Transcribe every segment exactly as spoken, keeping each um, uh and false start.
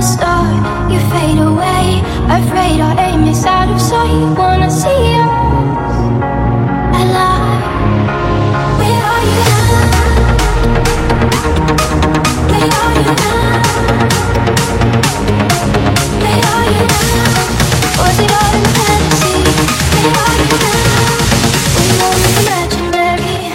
I saw you fade away. Afraid our aim is out of sight. Wanna see us alive. Where are you now? Where are you now? Where are you now? Was it all in fantasy? Where are you now? We know it's imaginary.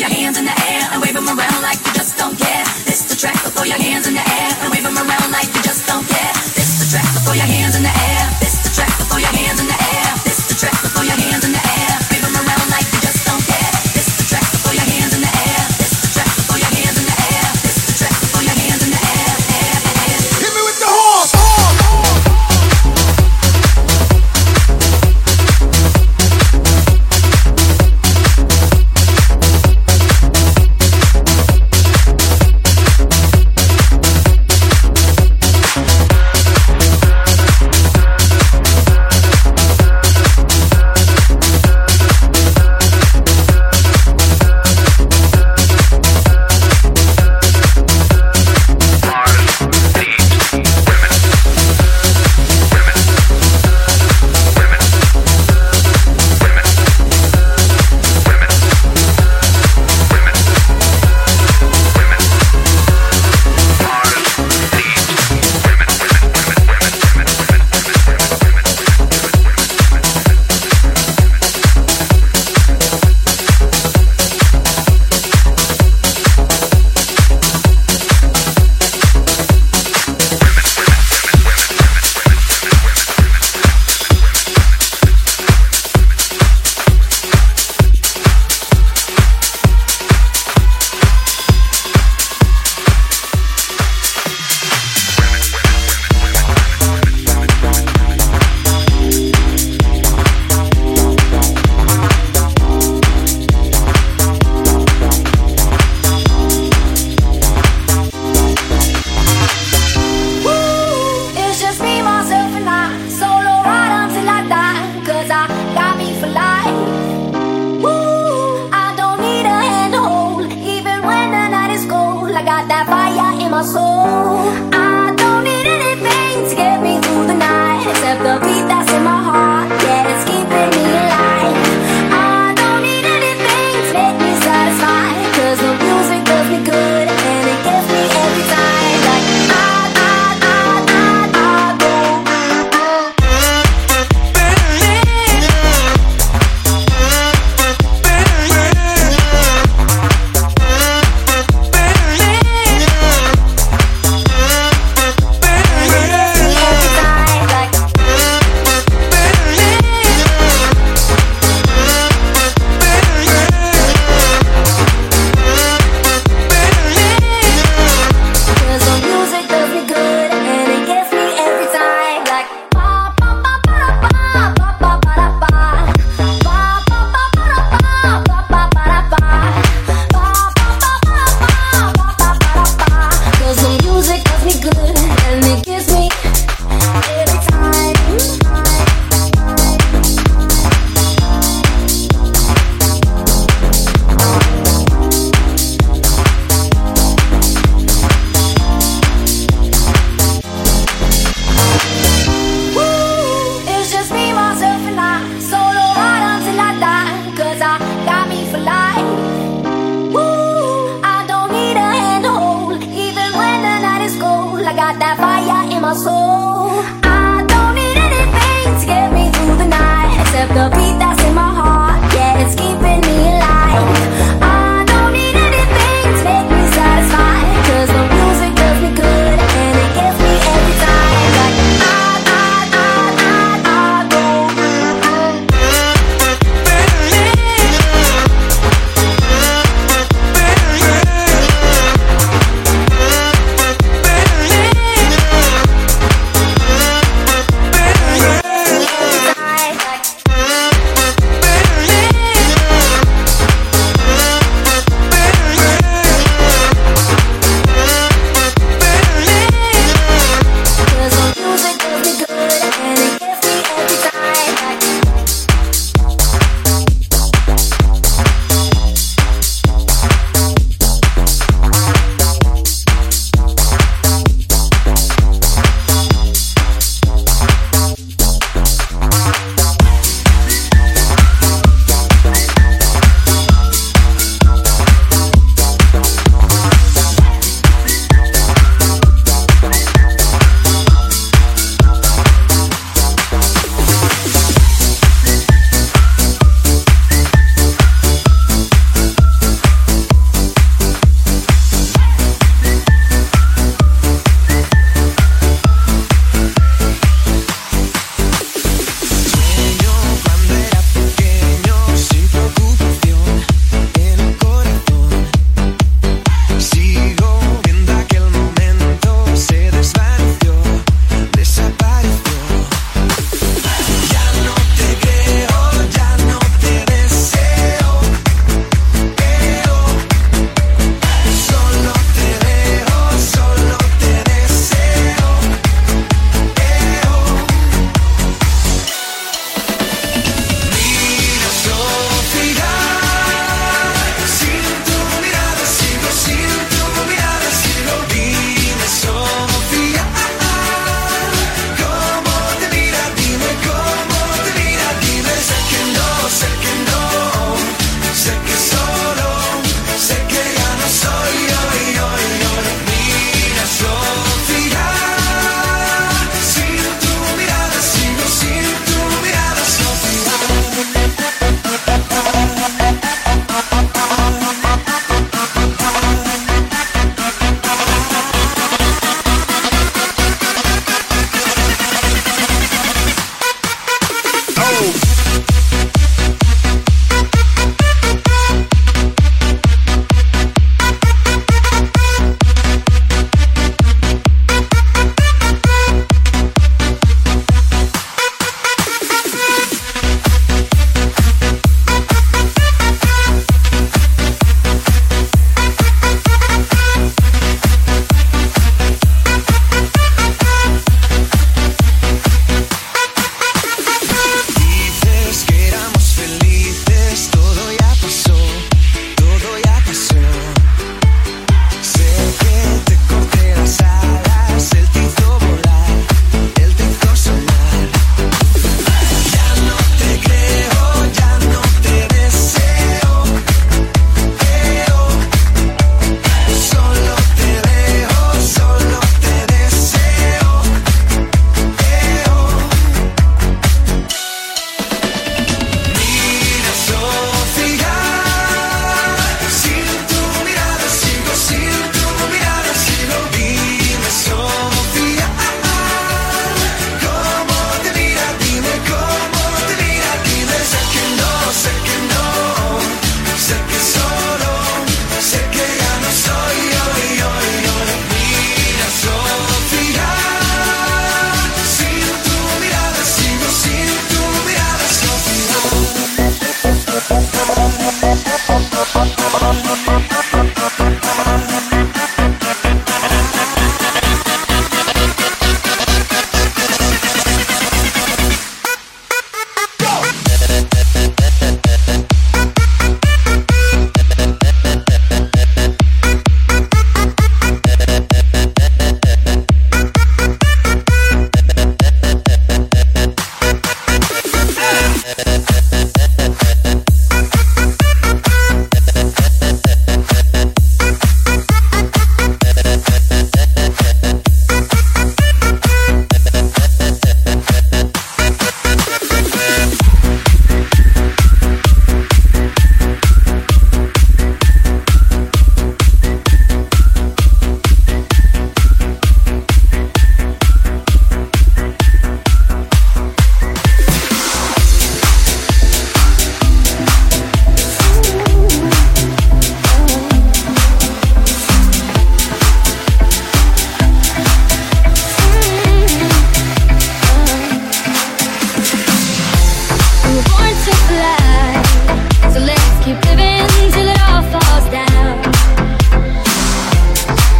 your hands in the air and wave them around like you just don't care. This the track, so throw your hands in the air and wave them around like you just don't care. This the track, so throw your hands in the air. This the track, so throw your hands in the air. This the track, so throw your hands in the air. Wave them around like you just don't care. This the track, so throw your hands in the air. This the track, so throw your hands in the air. This the track, so throw your hands in the air. Hit me with the horns. keep living till it all falls down.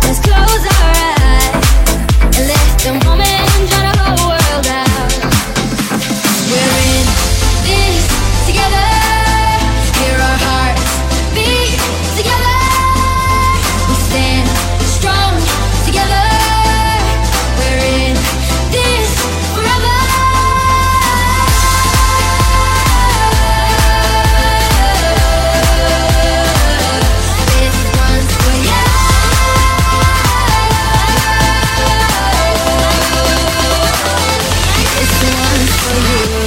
Let's close our eyes and let the moment drown our whole world out. We're in this together. Hear our hearts beat together. We stand strong together. We're in this forever. This one's for you. This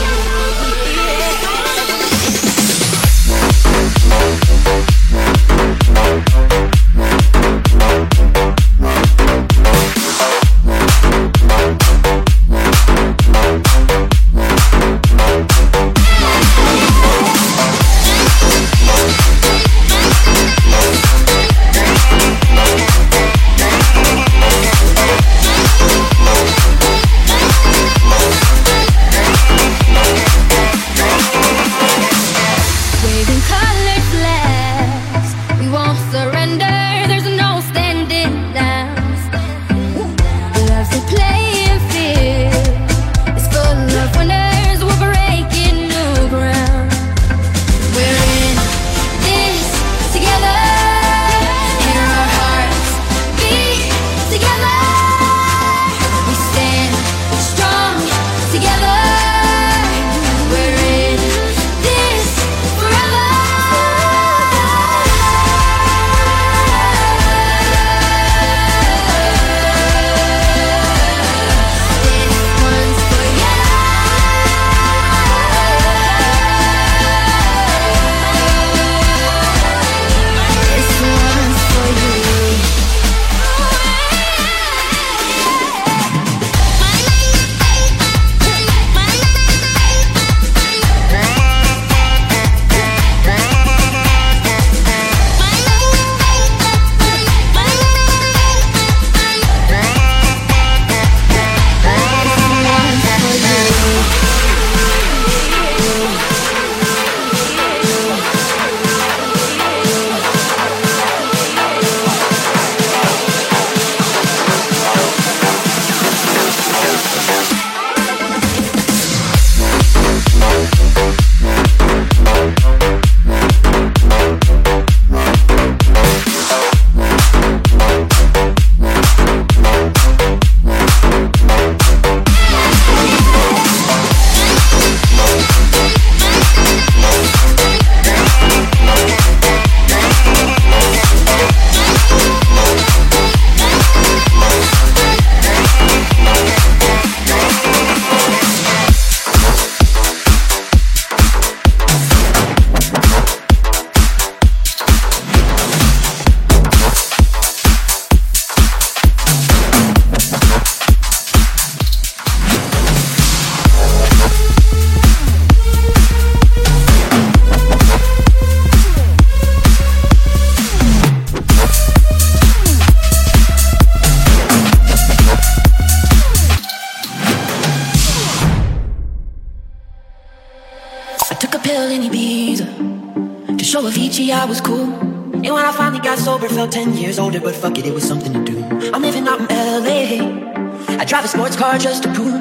one's for you. I was cool, and when I finally got sober, felt ten years older. But fuck it, it was something to do. I'm living out in L A. I drive a sports car just to prove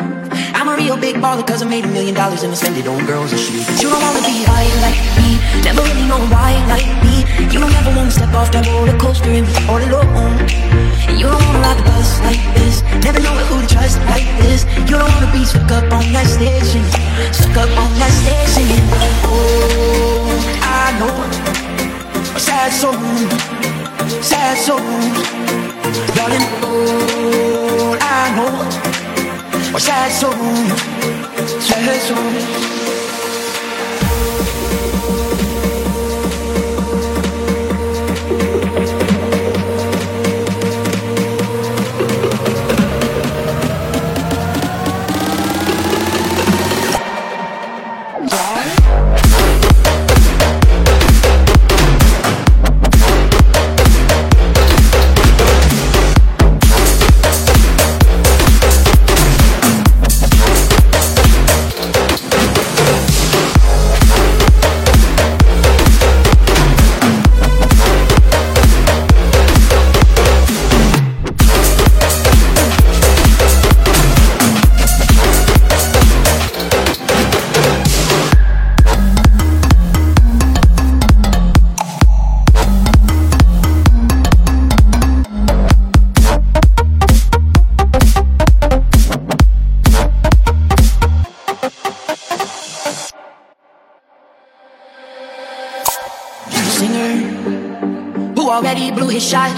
I'm a real big baller. Cause I made a million dollars and I spend it on girls and shoes. You don't wanna be high like me, never really know why like me. You don't ever wanna step off that roller coaster and be all alone. And you don't wanna ride the bus like this, never know who to trust like this. You don't wanna be stuck up on that station, stuck up on that station. Oh, I know. Sad soul, sad soul, darling. All I know, a sad soul, sad soul. singer who already blew his shot.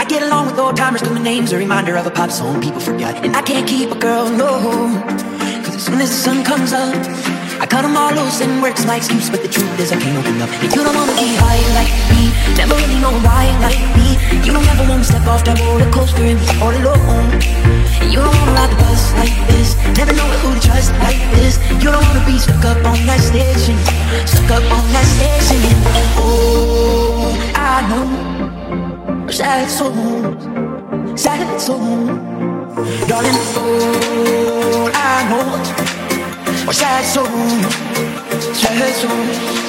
I get along with old-timers cause my name's a reminder of a pop song people forgot. And I can't keep a girl, no, cause as soon as the sun comes up I cut them all loose and work's my excuse. But the truth is I can't open up. And you don't wanna be high like me, never really know why like me. You don't ever wanna step off that roller coaster and be all alone. And you don't wanna ride the bus like this, never know who to trust like this. You don't wanna be stuck up on that station, stuck up on that station. And oh, I know sad songs, sad songs, darling. Oh, I know or sad songs, sad songs.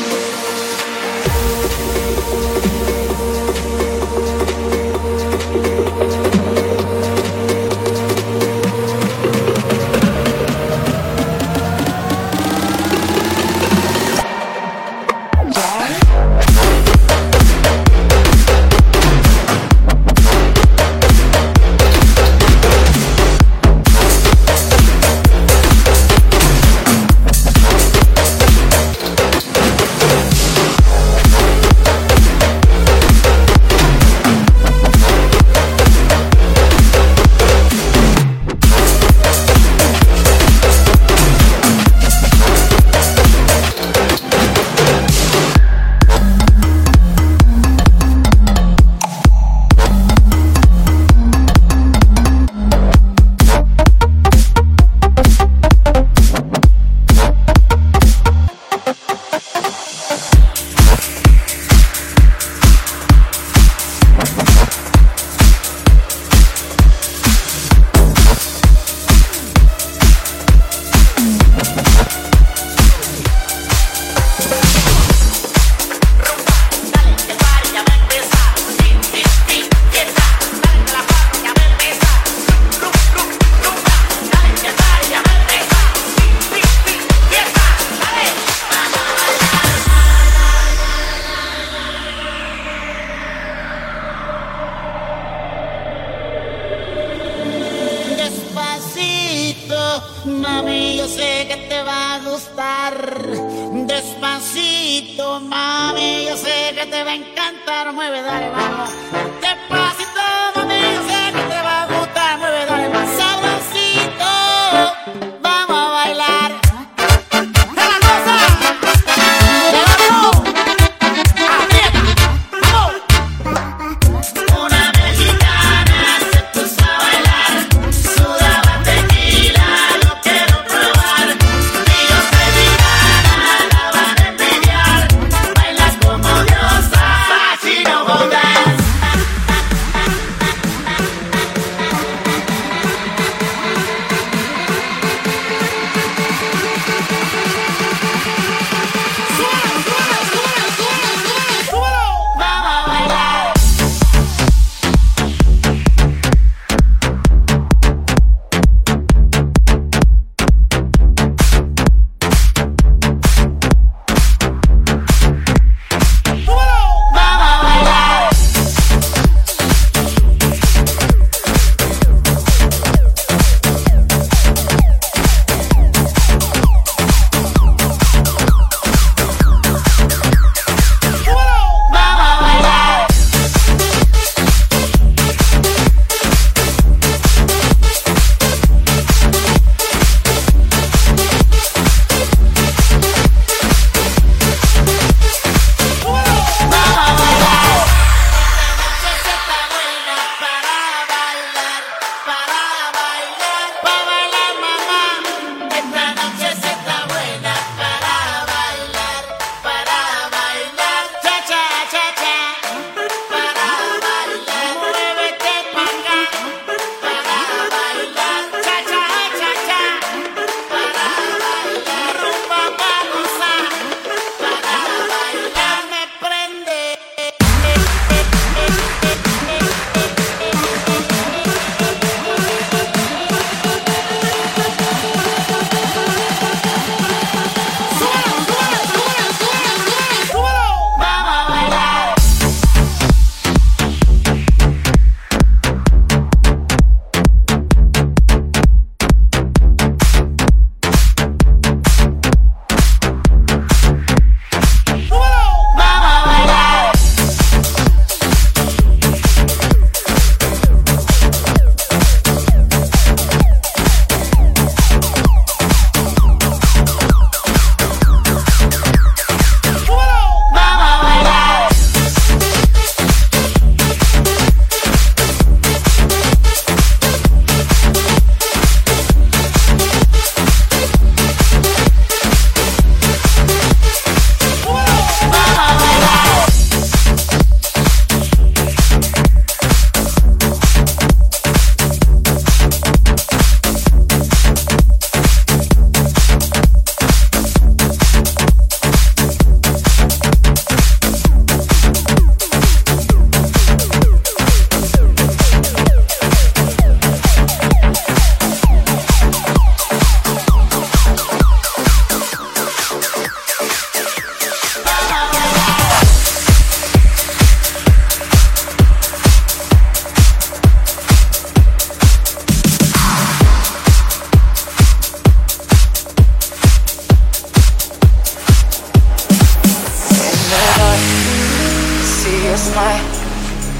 this light?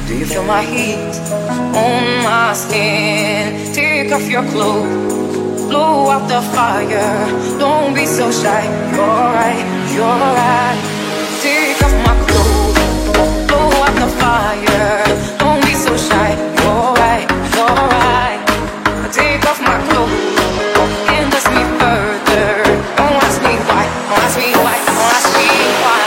Do you feel my heat on my skin? Take off your clothes, blow out the fire. Don't be so shy, you're right, you're right. Take off my clothes, blow out the fire. Don't be so shy, you're right, you're right. Take off my clothes and bless me further. Don't ask me why, don't ask me why, don't ask me why.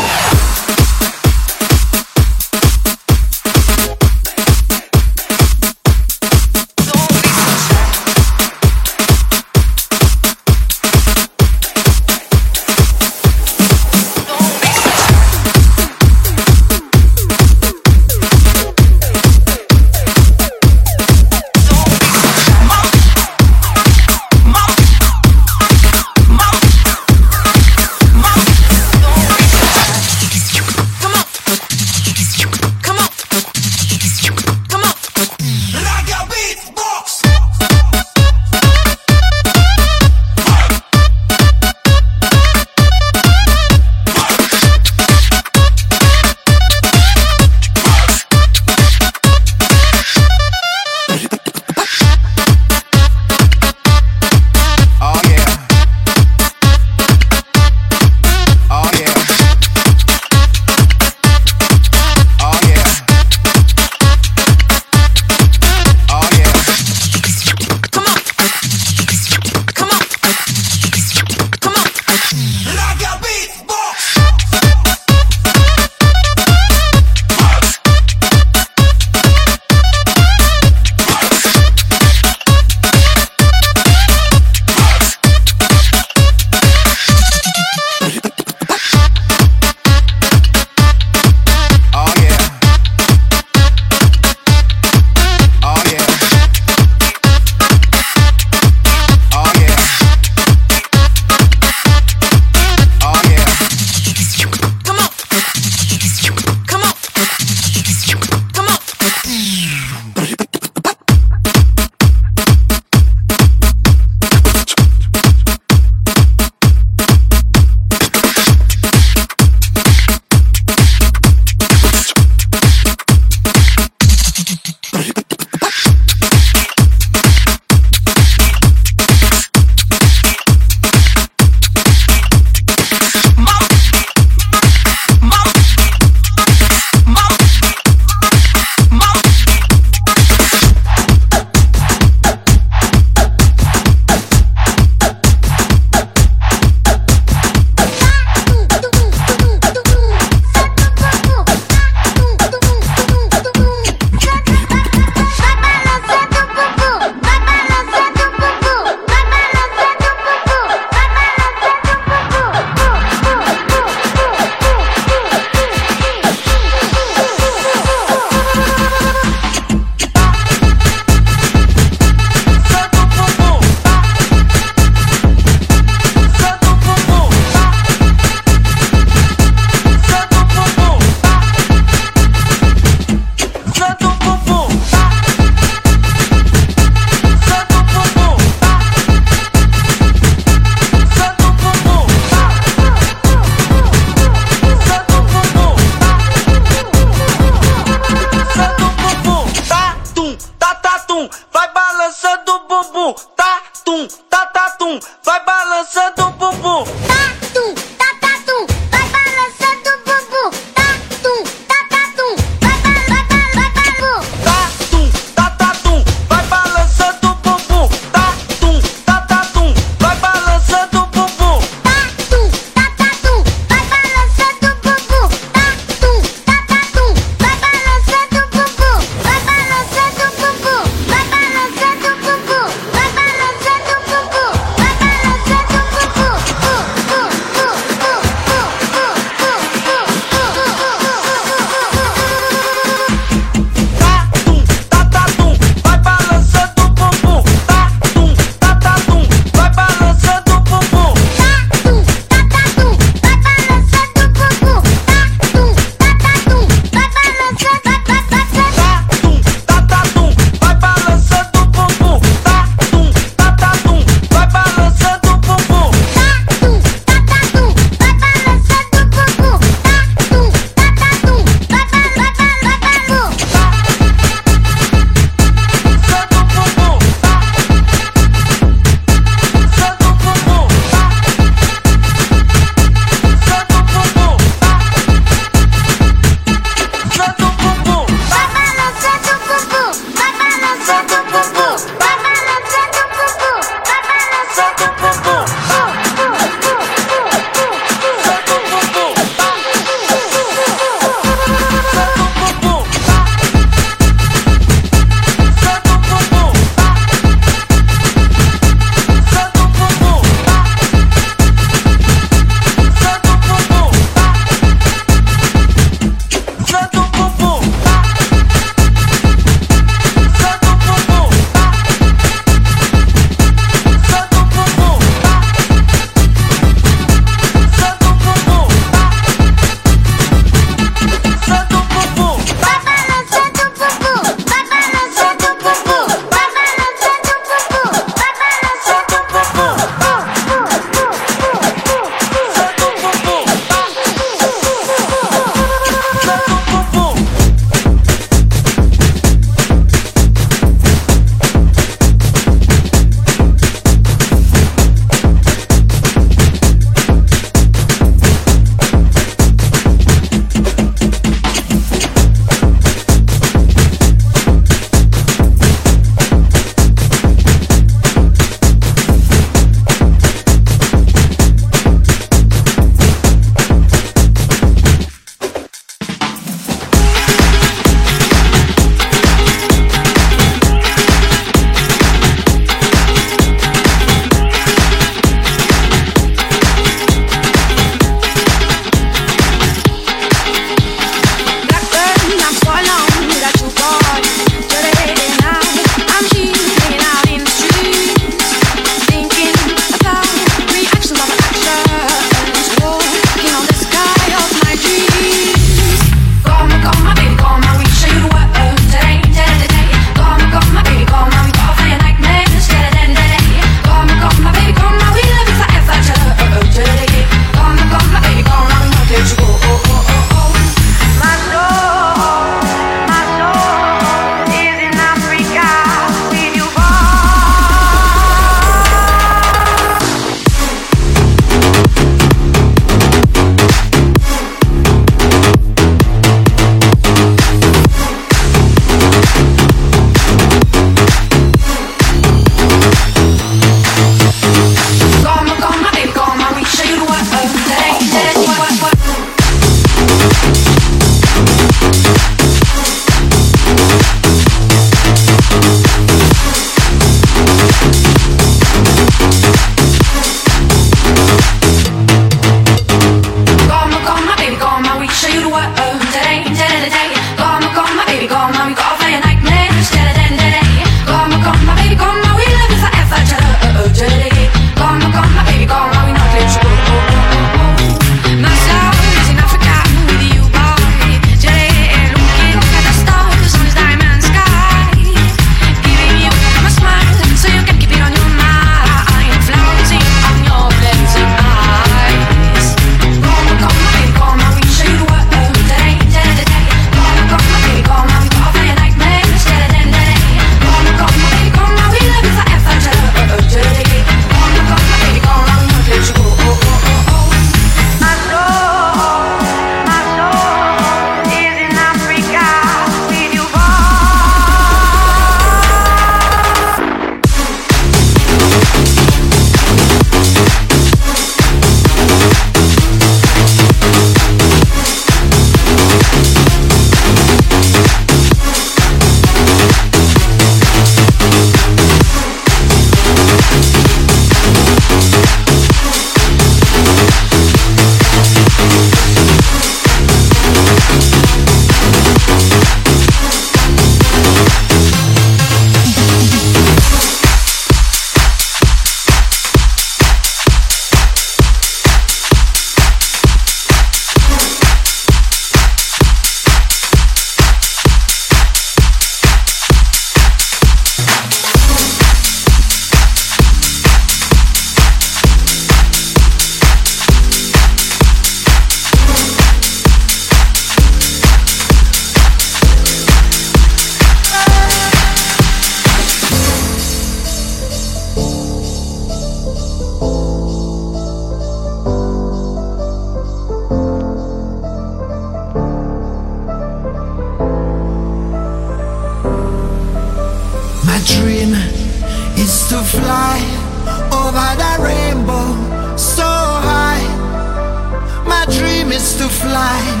blind.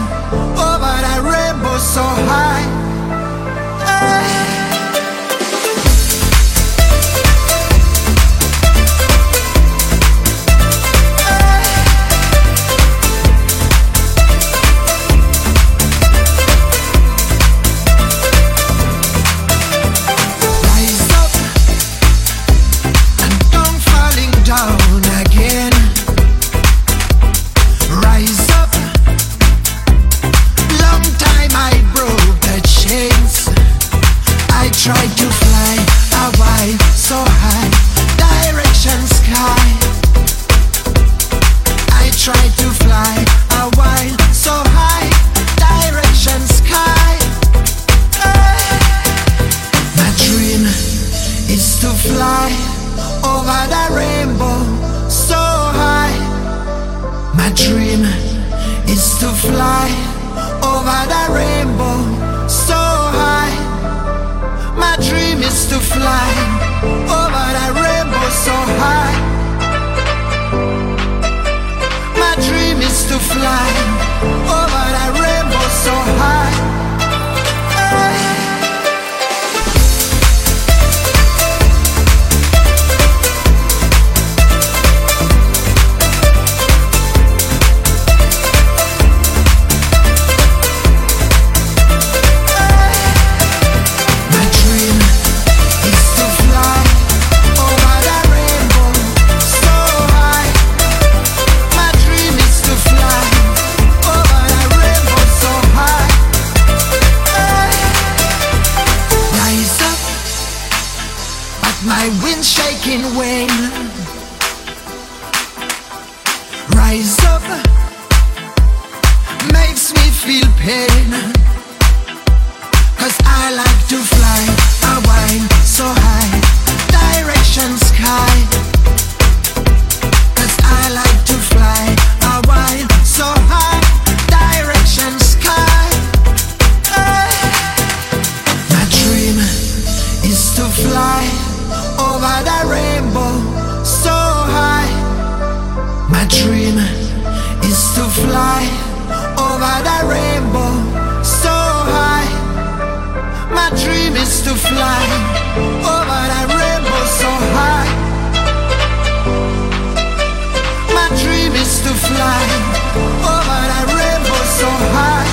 Oh, but that rainbow so high. Tried to fly away so high, direction sky. I tried to fly away so high, direction sky. Hey. My dream is to fly over the rainbow so high. My dream is to fly over the rainbow so high. My dream is to fly over that rainbow so high. My dream is to fly over that rainbow so high. My wind-shaking wing, rise up, makes me feel pain, 'cause I like to fly, I wind so high, direction sky, 'cause I like to fly, I wind so high, direction sky, hey. My dream is to fly over the rainbow so high. My dream is to fly over the rainbow so high. My dream is to fly over the rainbow so high. My dream is to fly over the rainbow so high.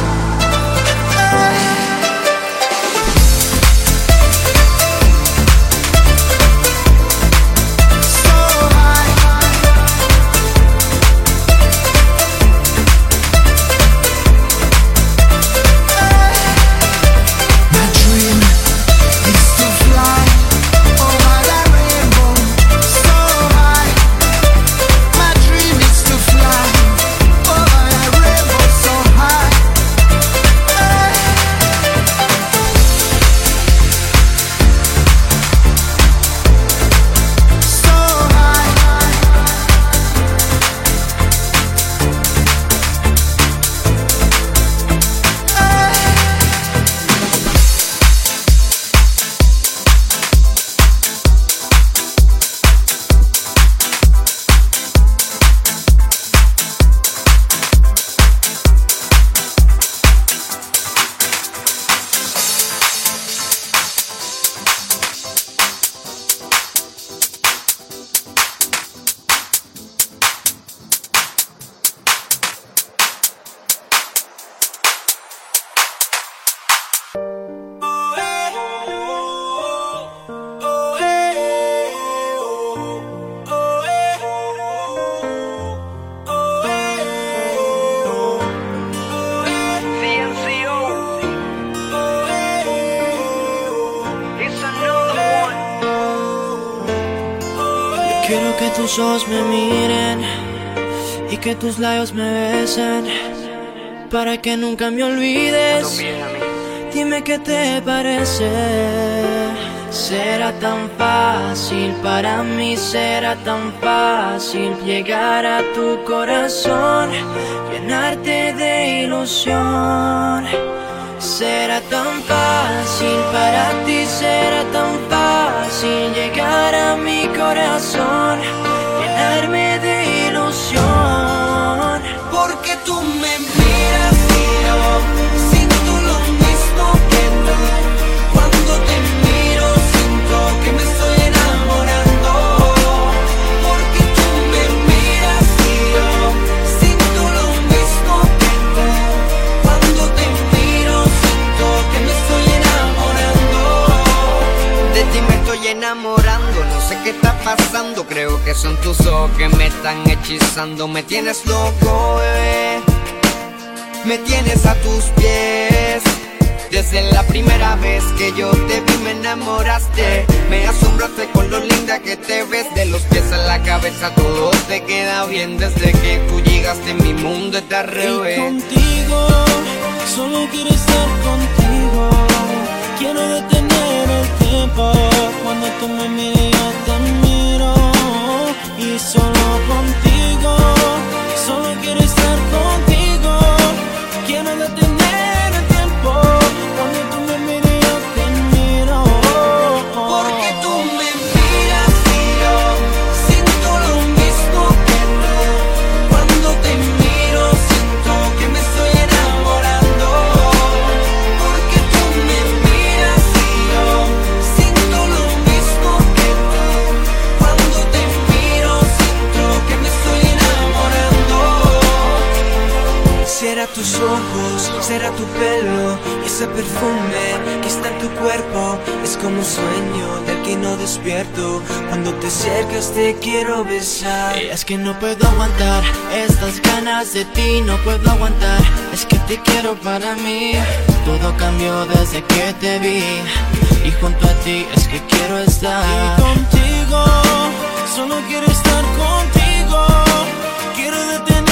Tus ojos me miren y que tus labios me besen para que nunca me olvides. Dime qué te parece. Será tan fácil para mí, será tan fácil llegar a tu corazón, llenarte de ilusión. Será tan fácil para ti, será tan fácil llegar a mi corazón, llenarme de ilusión, porque tú me miras. creo que son tus ojos que me están hechizando. Me tienes loco, bebé, me tienes a tus pies. Desde la primera vez que yo te vi me enamoraste. Me asombraste con lo linda que te ves. De los pies a la cabeza todo te queda bien. Desde que tú llegaste mi mundo está al revés. Y contigo, solo quiero estar contigo. Quiero detener el tiempo. Cuando tú me miras yo te miro. Y solo contigo, solo quiero estar contigo. Quiero detener el tiempo. Cuando tú me miras yo te miro. Porque tú me miras y yo siento lo mismo que tú. Cuando te miro siento que me estoy enamorando. Porque tú me miras y yo siento lo mismo que tú. Cuando te miro siento que me estoy enamorando. Será tus ojos, será tu pelo y ese perfume que está en tu cuerpo. Es como un sueño del que no despierto. Cuando te acercas te quiero besar. Es que no puedo aguantar estas ganas de ti, no puedo aguantar. Es que te quiero para mí. Todo cambió desde que te vi y junto a ti es que quiero estar. Y contigo, solo quiero estar contigo. Quiero detener